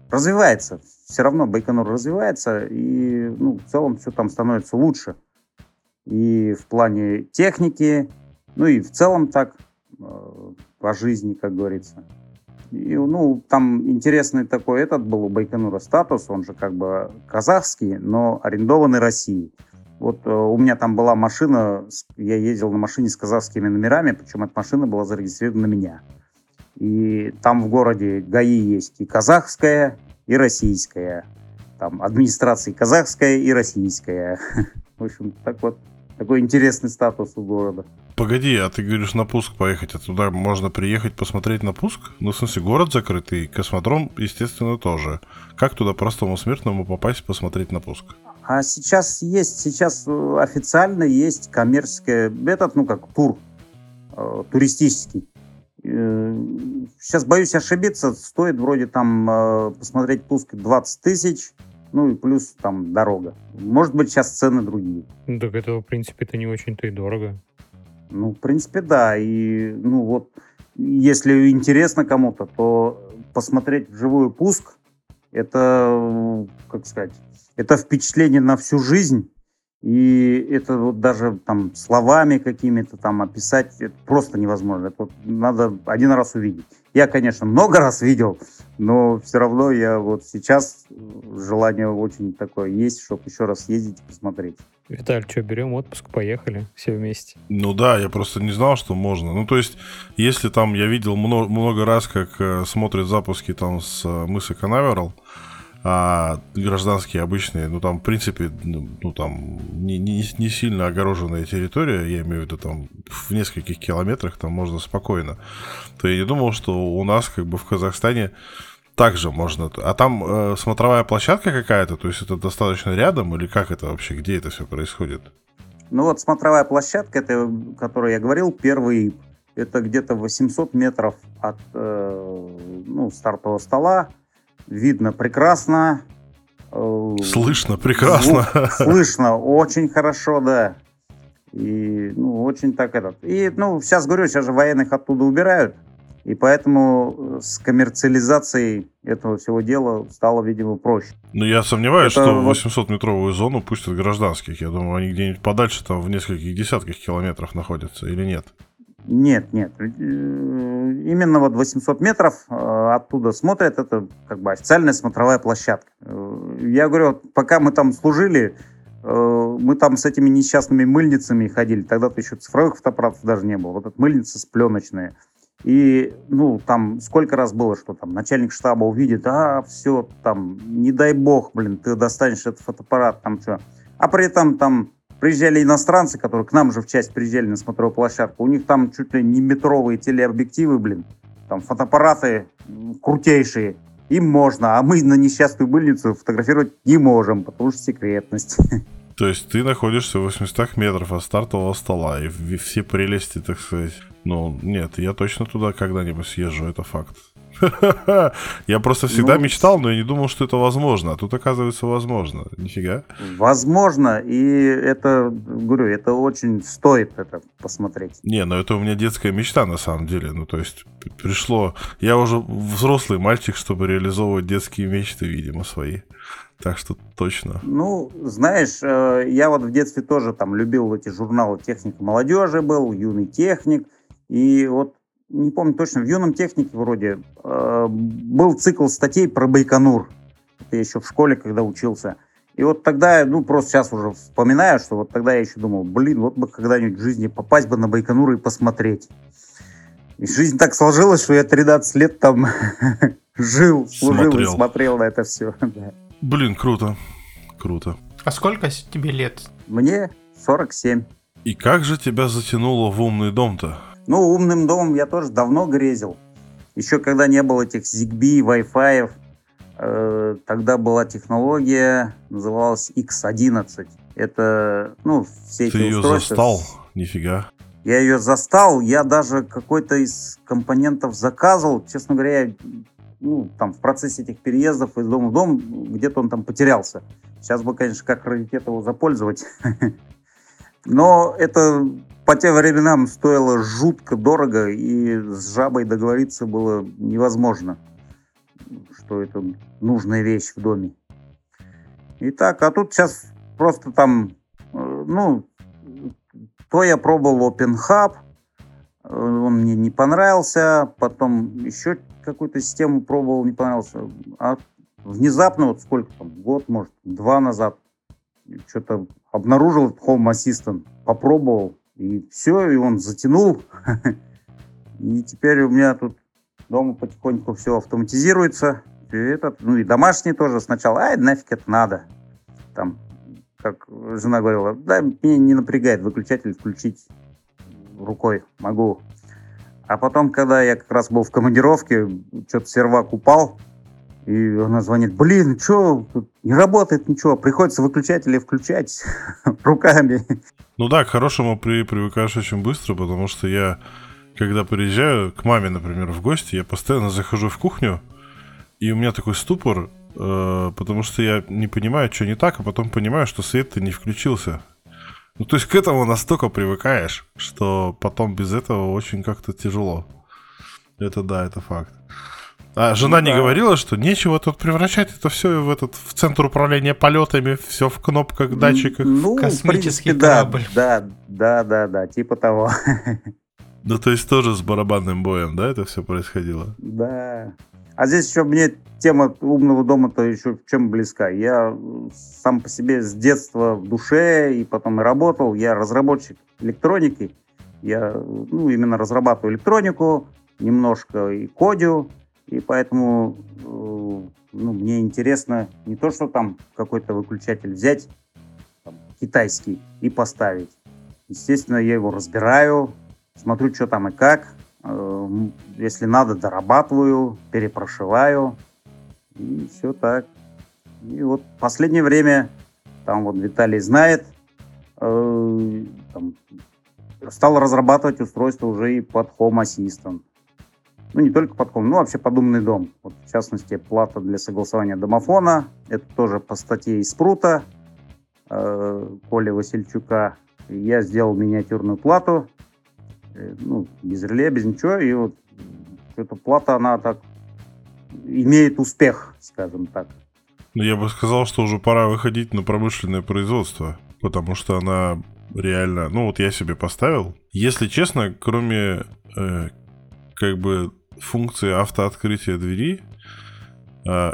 развивается, все равно Байконур развивается, и, в целом все там становится лучше. И в плане техники, и в целом так... по жизни, как говорится. И, там интересный такой был у Байконура статус, он же казахский, но арендованный Россией. У меня там была машина, я ездил на машине с казахскими номерами, причем эта машина была зарегистрирована на меня. И там в городе ГАИ есть и казахская, и российская. Администрация казахская и российская. В общем, так вот, такой интересный статус у города. Погоди, а ты говоришь на пуск поехать, а туда можно приехать посмотреть на пуск? Ну, в смысле, город закрытый, космодром, естественно, тоже. Как туда простому смертному попасть посмотреть на пуск? А сейчас официально есть коммерческая, как тур туристический. Сейчас боюсь ошибиться, стоит вроде там посмотреть пуск 20 тысяч, ну и плюс там дорога. Может быть, сейчас цены другие. Ну, так это, в принципе-то, не очень-то и дорого. Ну, в принципе, да. И, если интересно кому-то, то посмотреть вживую пуск, это, это впечатление на всю жизнь. И это даже там словами какими-то там описать это просто невозможно. Это надо один раз увидеть. Я, конечно, много раз видел, но все равно я сейчас желание очень такое есть, чтобы еще раз ездить и посмотреть. Виталь, что, берем отпуск, поехали все вместе? Ну да, я просто не знал, что можно. Ну то есть, если там я видел много раз, как смотрят запуски там с мыса Канаверал, а гражданские обычные, там, в принципе, не сильно огороженная территория, я имею в виду, там, в нескольких километрах там можно спокойно. То я не думал, что у нас, в Казахстане также можно. А там смотровая площадка какая-то, то есть это достаточно рядом, или как это вообще, где это все происходит? Ну вот смотровая площадка, это, о которой я говорил, первый, это где-то 800 метров от стартового стола. Видно прекрасно. Слышно прекрасно. Слышно очень хорошо, да. И, очень так этот. И, сейчас говорю, сейчас же военных оттуда убирают. И поэтому с коммерциализацией этого всего дела стало, видимо, проще. Но я сомневаюсь, что 800-метровую зону пустят гражданских. Я думаю, они где-нибудь подальше, там, в нескольких десятках километров находятся, или нет? Нет. Именно 800 метров оттуда смотрят, это официальная смотровая площадка. Я говорю, пока мы там служили, мы там с этими несчастными мыльницами ходили, тогда-то еще цифровых фотоаппаратов даже не было. Вот эта мыльница с пленочной. И, там сколько раз было, что там начальник штаба увидит, все, там, не дай бог, ты достанешь этот фотоаппарат, там что. А при этом там приезжали иностранцы, которые к нам же в часть приезжали на смотровую площадку. У них там чуть ли не метровые телеобъективы, там фотоаппараты крутейшие. Им можно, а мы на несчастную мыльницу фотографировать не можем, потому что секретность. То есть ты находишься в 800 метров от стартового стола, и все прелести, так сказать. Нет, я точно туда когда-нибудь съезжу, это факт. Я просто всегда мечтал, но я не думал, что это возможно. А тут, оказывается, возможно. Нифига. Возможно, и это, говорю, это очень стоит это посмотреть. Это у меня детская мечта, на самом деле. Ну, то есть, пришло... Я уже взрослый мальчик, чтобы реализовывать детские мечты, видимо, свои. Так что точно. Знаешь, я в детстве тоже там любил эти журналы «Техника молодежи» был, «Юный техник». И не помню точно, в «Юном технике» вроде был цикл статей про Байконур. Это я еще в школе, когда учился. И тогда, просто сейчас уже вспоминаю, что тогда я еще думал, бы когда-нибудь в жизни попасть бы на Байконур и посмотреть. И жизнь так сложилась, что я 13 лет там жил, служил и смотрел на это все. Круто. А сколько тебе лет? Мне 47. И как же тебя затянуло в умный дом-то? Умным домом я тоже давно грезил. Еще когда не было этих Zigbee, Wi-Fi, тогда была технология, называлась X11. Это, все эти устройства. Ты ее застал? Нифига. Я ее застал. Я даже какой-то из компонентов заказывал. Честно говоря, в процессе этих переездов из дома в дом где-то он там потерялся. Сейчас бы, конечно, как раритет его запользовать. Но это... По тем временам стоило жутко дорого, и с жабой договориться было невозможно, что это нужная вещь в доме. Итак, а тут сейчас просто там, то я пробовал Open Hub, он мне не понравился, потом еще какую-то систему пробовал, не понравился. А внезапно, сколько там, год, может, два назад, что-то обнаружил Home Assistant, попробовал. И все, и он затянул. И теперь у меня тут дома потихоньку все автоматизируется. И домашний тоже сначала. Нафиг это надо. Там как жена говорила, да, меня не напрягает выключатель, включить рукой могу. А потом, когда я как раз был в командировке, что-то сервак упал, и она звонит, блин, что, не работает ничего, приходится выключатели включать руками. Ну да, к хорошему привыкаешь очень быстро, потому что я, когда приезжаю к маме, например, в гости, я постоянно захожу в кухню, и у меня такой ступор, потому что я не понимаю, что не так, а потом понимаю, что свет-то не включился. Ну, то есть к этому настолько привыкаешь, что потом без этого очень как-то тяжело. Это да, это факт. А жена не говорила, что нечего тут превращать это все в центр управления полетами, все в кнопках, датчиках, космический корабль. Да, типа того. Ну, то есть тоже с барабанным боем, да, это все происходило? Да. А здесь еще мне тема умного дома-то еще в чем близка. Я сам по себе с детства в душе и потом и работал. Я разработчик электроники. Я именно разрабатываю электронику, немножко и кодю. И поэтому мне интересно не то, что там какой-то выключатель взять, там, китайский, и поставить. Естественно, я его разбираю, смотрю, что там и как. Если надо, дорабатываю, перепрошиваю. И все так. И вот в последнее время, там вот Виталий знает, стал разрабатывать устройство уже и под Home Assistant. Ну, не только под комнату, но вообще под умный дом. Вот, в частности, плата для согласования домофона. Это тоже по статье из Спрута Коли Васильчука. Я сделал миниатюрную плату. Без реле, без ничего. И вот эта плата, она так имеет успех, скажем так. Я бы сказал, что уже пора выходить на промышленное производство. Потому что она реально... Ну, вот я себе поставил. Если честно, кроме... функции автооткрытия двери.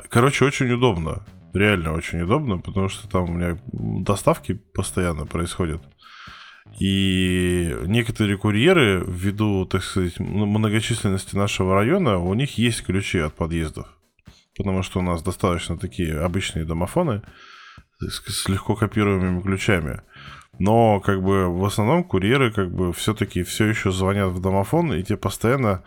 Короче, очень удобно. Реально очень удобно, потому что там у меня доставки постоянно происходят. И некоторые курьеры, ввиду, так сказать, многочисленности нашего района, у них есть ключи от подъездов. Потому что у нас достаточно такие обычные домофоны с легко копируемыми ключами. Но в основном курьеры все-таки все еще звонят в домофон, и тебе постоянно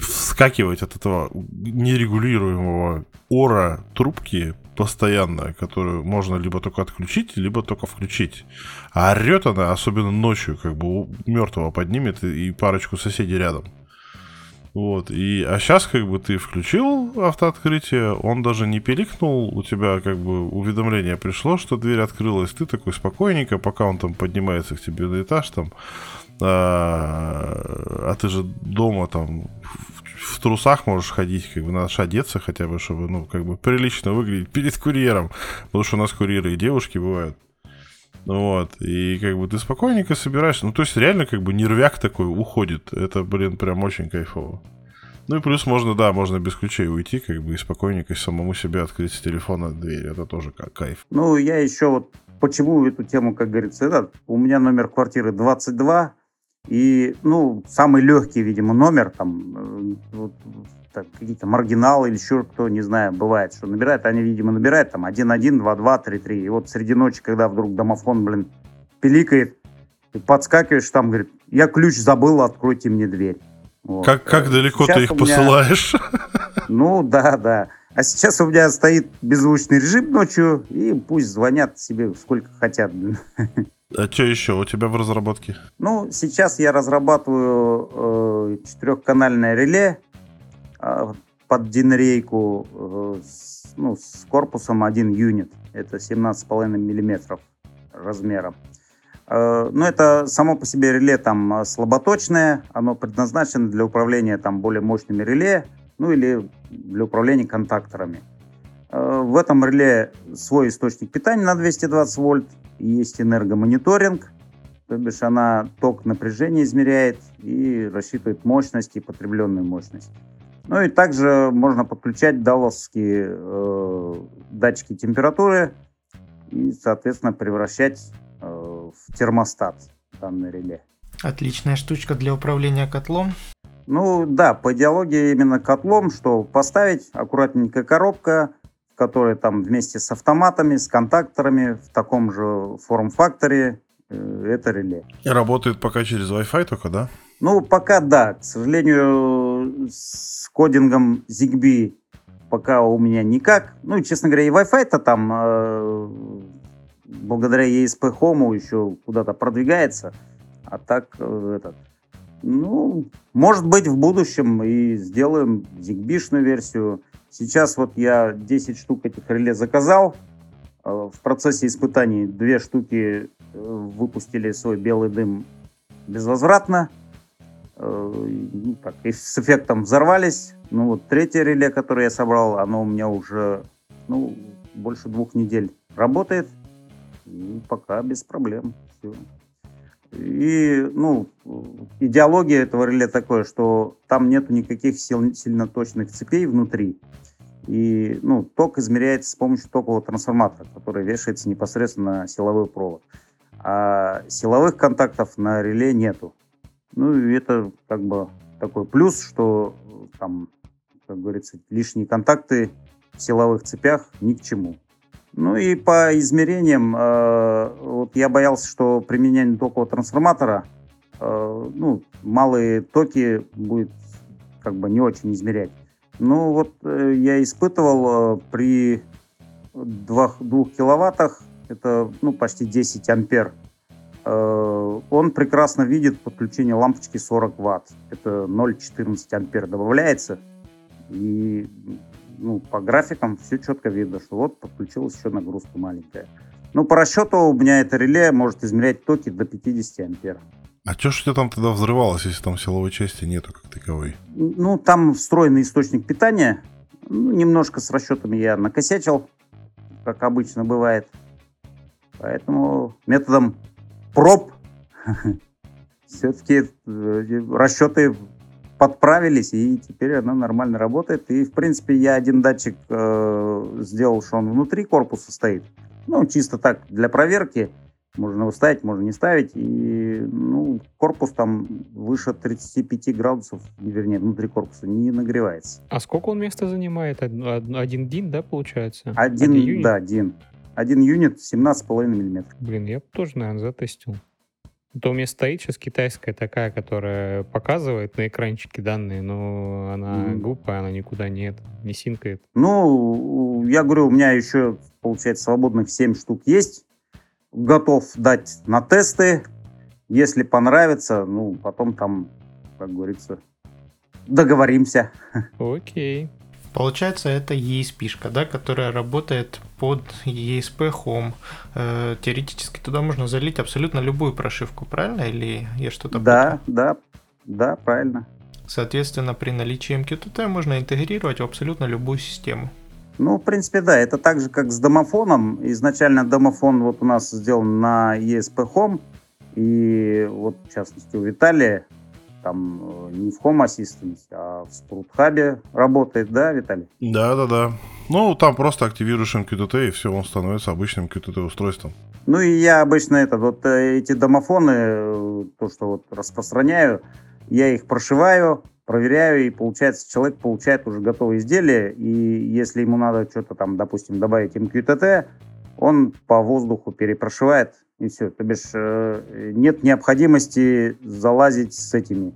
вскакивать от этого нерегулируемого ора трубки постоянно, которую можно либо только отключить, либо только включить. А орет она, особенно ночью, мертвого поднимет и парочку соседей рядом. Вот. А сейчас ты включил автооткрытие, он даже не пиликнул, у тебя уведомление пришло, что дверь открылась, ты такой спокойненько, пока он там поднимается к тебе на этаж, там, а ты же дома там в трусах можешь ходить, надо одеться хотя бы, чтобы, прилично выглядеть перед курьером, потому что у нас курьеры и девушки бывают. Вот, и ты спокойненько собираешься. Ну, то есть реально нервяк такой уходит. Это, прям очень кайфово. Ну и плюс можно без ключей уйти, и спокойненько самому себе открыть с телефона дверь. Это тоже кайф. Ну, я еще вот почему эту тему, как говорится, у меня номер квартиры 22. И, самый легкий, видимо, номер, там, какие-то маргиналы или еще кто, не знаю, бывает, что набирает. Они, видимо, набирают там 1-1, 2-2, 3-3. И вот среди ночи, когда вдруг домофон, пиликает, ты подскакиваешь, там, говорит, я ключ забыл, откройте мне дверь. Вот. Как далеко сейчас ты их посылаешь? Ну, да. А сейчас у меня стоит беззвучный режим ночью, и пусть звонят себе сколько хотят. А что еще у тебя в разработке? Ну, сейчас я разрабатываю четырехканальное реле под динрейку с корпусом 1 юнит. Это 17,5 мм размера. Но это само по себе реле там слаботочное. Оно предназначено для управления там более мощными реле, или для управления контакторами. В этом реле свой источник питания на 220 вольт. Есть энергомониторинг, то бишь она ток напряжения измеряет и рассчитывает мощность и потребленную мощность. Ну и также можно подключать далласские датчики температуры и, соответственно, превращать в термостат данное реле. Отличная штучка для управления котлом. Ну да, по идеологии именно котлом, что поставить аккуратненькая коробка, которые там вместе с автоматами, с контакторами в таком же форм-факторе. Это реле. И работает пока через Wi-Fi только, да? Ну, пока да. К сожалению, с кодингом Zigbee пока у меня никак. Ну, и, честно говоря, и Wi-Fi-то там благодаря ESP Home еще куда-то продвигается. А так, ну, может быть, в будущем и сделаем Zigbee-шную версию. Сейчас вот я 10 штук этих реле заказал. В процессе испытаний 2 штуки выпустили свой белый дым безвозвратно. Ну, так, и с эффектом взорвались. Ну, вот третье реле, которое я собрал, оно у меня уже больше 2 недель работает. И пока без проблем. Все. И, идеология этого реле такое, что там нету никаких сильно точных цепей внутри. И, ток измеряется с помощью токового трансформатора, который вешается непосредственно на силовой провод. А силовых контактов на реле нету. Ну, и это как бы такой плюс, что там, как говорится, лишние контакты в силовых цепях ни к чему. Ну и по измерениям, вот я боялся, что применение токового трансформатора, малые токи будет как бы не очень измерять. Ну вот я испытывал при 2 киловаттах, это почти 10 ампер, он прекрасно видит подключение лампочки 40 ватт. Это 0,14 ампер добавляется, и по графикам все четко видно, что вот подключилась еще нагрузка маленькая. Ну, по расчету у меня это реле может измерять токи до 50 ампер. А что ж у тебя там тогда взрывалось, если там силовой части нету как таковой? Ну, там встроенный источник питания. Ну, немножко с расчетами я накосячил, как обычно бывает. Поэтому методом проб все-таки расчеты подправились, и теперь она нормально работает. И, в принципе, я один датчик сделал, что он внутри корпуса стоит. Ну, чисто так, для проверки. Можно его ставить, можно не ставить. И, корпус там выше 35 градусов, вернее, внутри корпуса не нагревается. А сколько он места занимает? Один дин, да, получается? Один юнит. Один юнит 17,5 миллиметров. Блин, я бы тоже, наверное, затестил. То у меня стоит сейчас китайская такая, которая показывает на экранчике данные, но она глупая, она никуда не синкает. Ну, я говорю, у меня еще, получается, свободных 7 штук есть. Готов дать на тесты. Если понравится, потом там, как говорится, договоримся. Окей. Получается, это ESP-шка, да, которая работает под ESP Home. Теоретически туда можно залить абсолютно любую прошивку, правильно? Или я что-то путаю? Да, правильно. Соответственно, при наличии MQTT можно интегрировать в абсолютно любую систему. Ну, в принципе, да. Это так же, как с домофоном. Изначально домофон вот у нас сделан на ESP Home. И вот, в частности, у Виталия там не в Home Assistant, а в Sprut.ai работает, да, Виталий? Да. Ну, там просто активируешь MQTT, и все, он становится обычным MQTT-устройством. Ну, и я обычно эти домофоны, то, что распространяю, я их прошиваю, проверяю, и получается, человек получает уже готовое изделие, и если ему надо что-то там, допустим, добавить MQTT, он по воздуху перепрошивает, и все. То бишь, нет необходимости залазить с этими,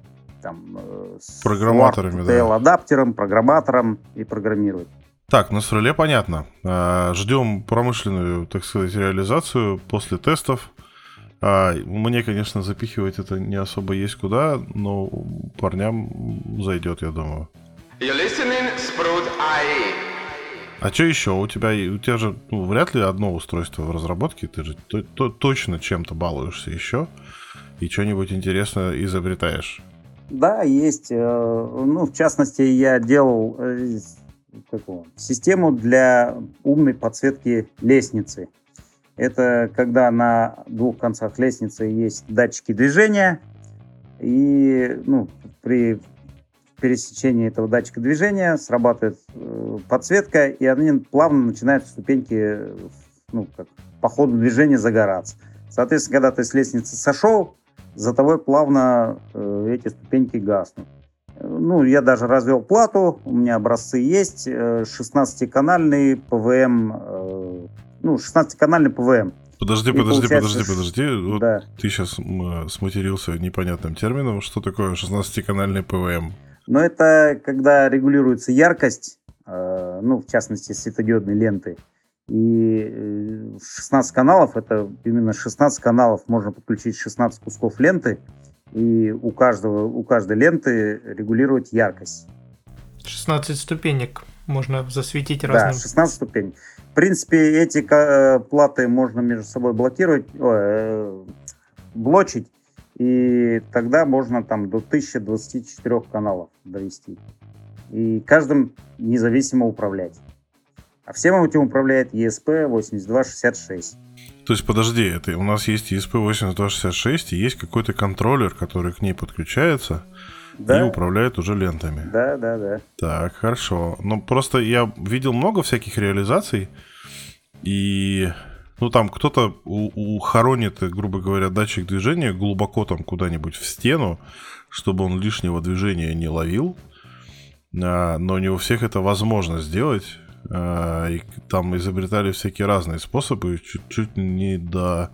с программаторами, адаптером, программатором и программировать. Так, ну с реле понятно. Ждем промышленную, так сказать, реализацию после тестов. Мне, конечно, запихивать это не особо есть куда, но парням зайдет, я думаю. А что еще? У тебя же вряд ли одно устройство в разработке, ты же точно чем-то балуешься еще и что-нибудь интересное изобретаешь. Да, есть. В частности, я делал систему для умной подсветки лестницы. Это когда на 2 концах лестницы есть датчики движения, и при пересечении этого датчика движения срабатывает подсветка, и они плавно начинают ступеньки по ходу движения загораться. Соответственно, когда ты с лестницы сошел, за тобой плавно эти ступеньки гаснут. Ну, я даже развел плату, у меня образцы есть, 16-канальный ПВМ, 16-канальный ПВМ. Подожди. Вот да. Ты сейчас сматерился непонятным термином. Что такое 16-канальный ПВМ? Ну, это когда регулируется яркость, в частности, светодиодной ленты. И 16 каналов, это именно 16 каналов, можно подключить 16 кусков ленты. И у каждой ленты регулировать яркость. 16 ступенек можно засветить разным. Да, 16 ступенек. В принципе, эти платы можно между собой блочить, и тогда можно там до 1024 каналов довести. И каждым независимо управлять. А всем этим управляет ESP8266. То есть, подожди, у нас есть ESP8266, и есть какой-то контроллер, который к ней подключается, да, и управляет уже лентами. Да. Так, хорошо. Ну, просто я видел много всяких реализаций, и, там кто-то хоронит, грубо говоря, датчик движения глубоко там куда-нибудь в стену, чтобы он лишнего движения не ловил, но не у всех это возможно сделать. И там изобретали всякие разные способы, чуть не до...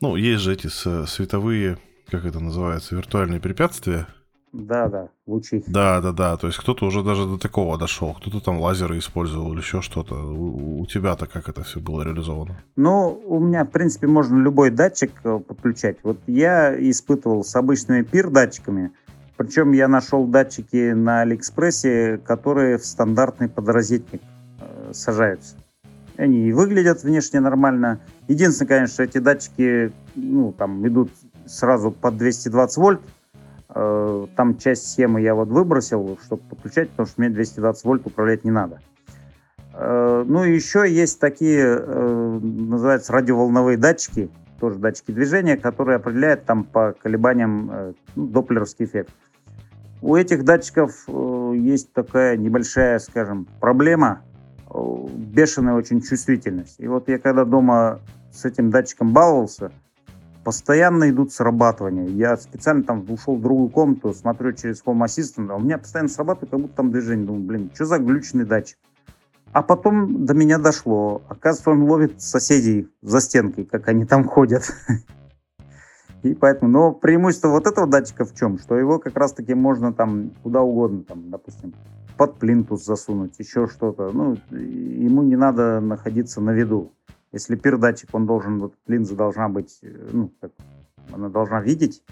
есть же эти световые, как это называется, виртуальные препятствия. Да, лучи. Да, то есть кто-то уже даже до такого дошел, кто-то там лазеры использовал или еще что-то. У тебя-то как это все было реализовано? У меня, в принципе, можно любой датчик подключать. Вот я испытывал с обычными пир-датчиками, причем я нашел датчики на Алиэкспрессе, которые в стандартный подрозетник сажаются. Они и выглядят внешне нормально. Единственное, конечно, эти датчики идут сразу под 220 вольт. Там часть схемы я выбросил, чтобы подключать, потому что мне 220 вольт управлять не надо. И еще есть такие, называются радиоволновые датчики, тоже датчики движения, которые определяют там по колебаниям доплеровский эффект. У этих датчиков есть такая небольшая, скажем, проблема — бешеная очень чувствительность. И вот я когда дома с этим датчиком баловался, постоянно идут срабатывания. Я специально там ушел в другую комнату, смотрю через Home Assistant, а у меня постоянно срабатывает, как будто там движение. Думаю, что за глюченный датчик? А потом до меня дошло. Оказывается, он ловит соседей за стенкой, как они там ходят. И поэтому, преимущество вот этого датчика в чем? Что его как раз-таки можно там куда угодно, там, допустим, под плинтус засунуть, еще что-то. Ему не надо находиться на виду. Если пир-датчик, линза должна быть, она должна видеть,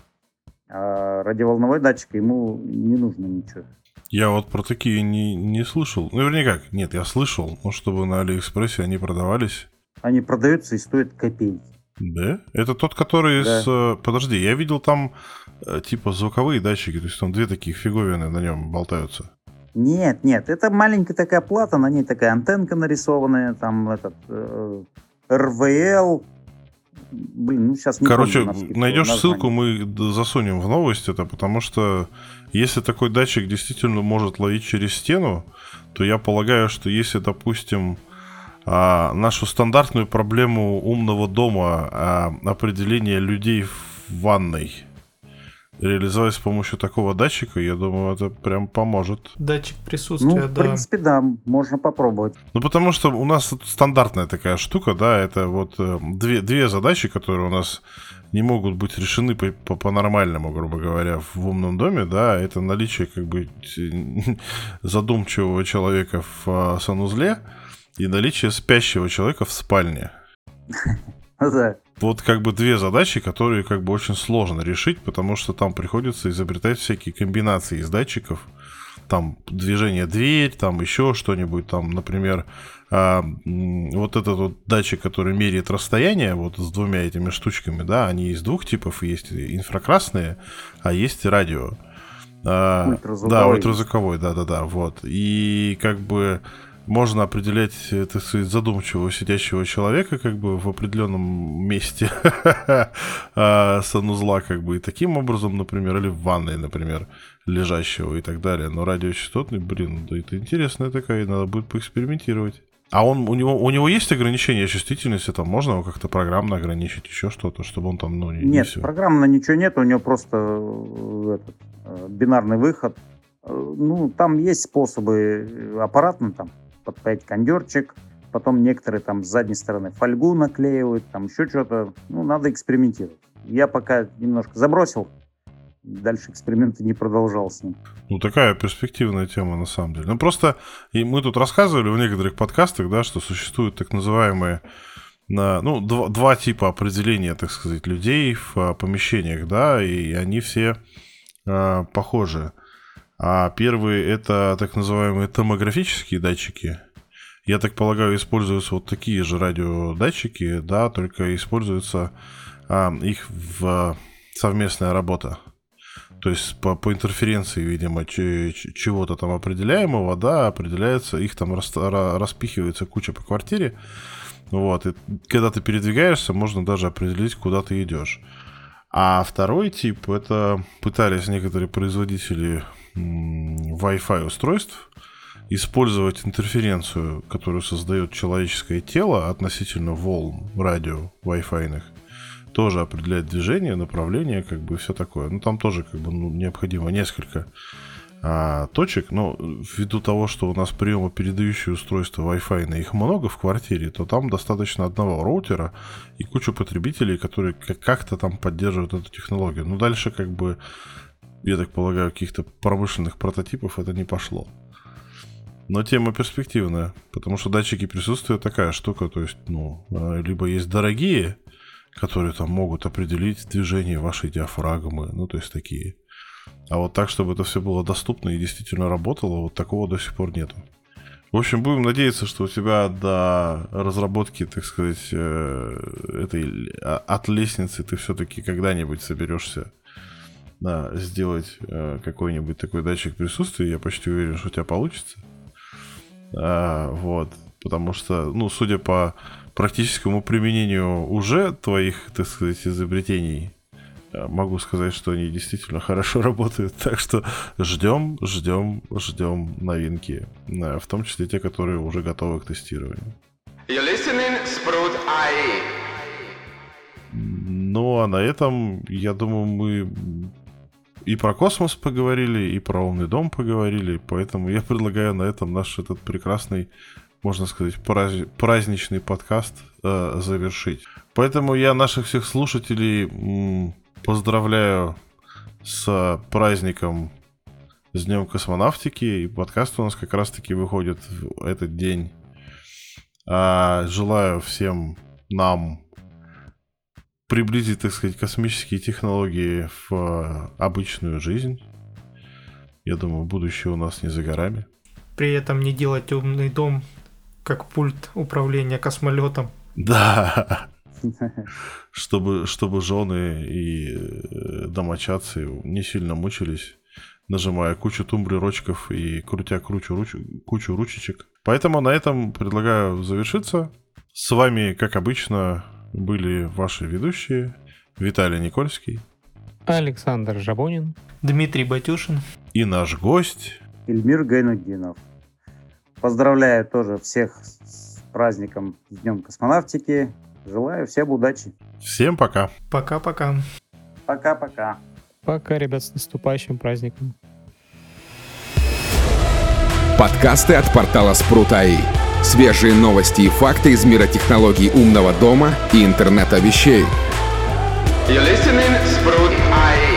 а радиоволновой датчик ему не нужно ничего. Я вот про такие не слышал. Я слышал, чтобы на Алиэкспрессе они продавались. Они продаются и стоят копейки. Да? Это тот, который Подожди, я видел там типа звуковые датчики, то есть там две таких фиговины на нем болтаются. Нет, это маленькая такая плата, на ней такая антенка нарисованная, там РВЛ. Сейчас не помню. Короче, найдешь ссылку, мы засунем в новость это, потому что если такой датчик действительно может ловить через стену, то я полагаю, что если, допустим, нашу стандартную проблему умного дома, определение людей в ванной, реализовать с помощью такого датчика, я думаю, это прям поможет. Датчик присутствия, да. В принципе, да, можно попробовать. Потому что у нас стандартная такая штука, да, это вот две задачи, которые у нас не могут быть решены по-нормальному, грубо говоря, в умном доме, да, это наличие задумчивого человека в санузле и наличие спящего человека в спальне. Да. Вот две задачи, которые очень сложно решить, потому что там приходится изобретать всякие комбинации из датчиков. Там движение дверь, там еще что-нибудь, там, например, вот этот датчик, который меряет расстояние, вот с двумя этими штучками, да, они из двух типов, есть инфракрасные, а есть радио. Ультразвуковой. Да, ультразвуковой, да, вот. И можно определять, так сказать, задумчивого сидящего человека в определенном месте санузла и таким образом, например, или в ванной, например, лежащего и так далее. Но радиочастотный, это интересная такая, надо будет поэкспериментировать. А у него есть ограничения чувствительности, там можно его как-то программно ограничить, еще что-то, чтобы он там, Нет, программно ничего нет, у него просто бинарный выход. Ну, там есть способы аппаратно, там, подпаять кондерчик, потом некоторые там с задней стороны фольгу наклеивают, там еще что-то. Ну, надо экспериментировать. Я пока немножко забросил, дальше эксперименты не продолжался. Ну, такая перспективная тема, на самом деле. Ну, просто и мы тут рассказывали в некоторых подкастах, да, что существуют так называемые, ну, два типа определения, так сказать, людей в помещениях, да, и они все похожи. А первые — это так называемые томографические датчики. Я так полагаю, используются вот такие же радиодатчики, да, только используется их в совместная работа. То есть по интерференции, видимо, чего-то там определяемого, да, определяется, их там распихивается куча по квартире. Вот, и когда ты передвигаешься, можно даже определить, куда ты идешь. А второй тип, это пытались некоторые производители Wi-Fi устройств использовать интерференцию, которую создает человеческое тело относительно волн радио Wi-Fi-ных, тоже определять движение, направление, как бы все такое. Ну, там тоже как бы необходимо несколько точек, но ввиду того, что у нас приемопередающие устройства Wi-Fi, на их много в квартире, то там достаточно одного роутера и кучу потребителей, которые как-то там поддерживают эту технологию. Но дальше, как бы, я так полагаю, каких-то промышленных прототипов это не пошло. Но тема перспективная, потому что датчики присутствия такая штука, то есть, ну, либо есть дорогие, которые там могут определить движение вашей диафрагмы, ну, то есть такие. А вот так, чтобы это все было доступно и действительно работало, вот такого до сих пор нету. В общем, будем надеяться, что у тебя до разработки, так сказать, этой от лестницы ты все-таки когда-нибудь соберешься, да, сделать какой-нибудь такой датчик присутствия. Я почти уверен, что у тебя получится. Вот. Потому что, ну, судя по практическому применению уже твоих, так сказать, изобретений, могу сказать, что они действительно хорошо работают. Так что ждем новинки, в том числе те, которые уже готовы к тестированию. You're listening, Sprut.ai. Ну а на этом, я думаю, мы и про космос поговорили, и про умный дом поговорили. Поэтому я предлагаю на этом наш этот прекрасный, можно сказать, праздничный подкаст завершить. Поэтому я наших всех слушателей поздравляю с праздником, с Днем космонавтики. И подкаст у нас как раз-таки выходит в этот день. Желаю всем нам приблизить, так сказать, космические технологии в обычную жизнь. Я думаю, будущее у нас не за горами. При этом не делать умный дом как пульт управления космолетом. Да. Чтобы жены и домочадцы не сильно мучились, нажимая кучу тумблерочков и крутя кучу ручечек. Поэтому на этом предлагаю завершиться. С вами, как обычно, были ваши ведущие Виталий Никольский, Александр Жабунин, Дмитрий Батюшин и наш гость Эльмир Гайнутдинов. Поздравляю тоже всех с праздником, с Днем космонавтики. Желаю всем удачи. Всем пока. Пока-пока. Пока-пока. Пока, ребят, с наступающим праздником. Подкасты от портала Sprut.ai. Свежие новости и факты из мира технологий умного дома и интернета вещей. You're listening, Sprut.ai.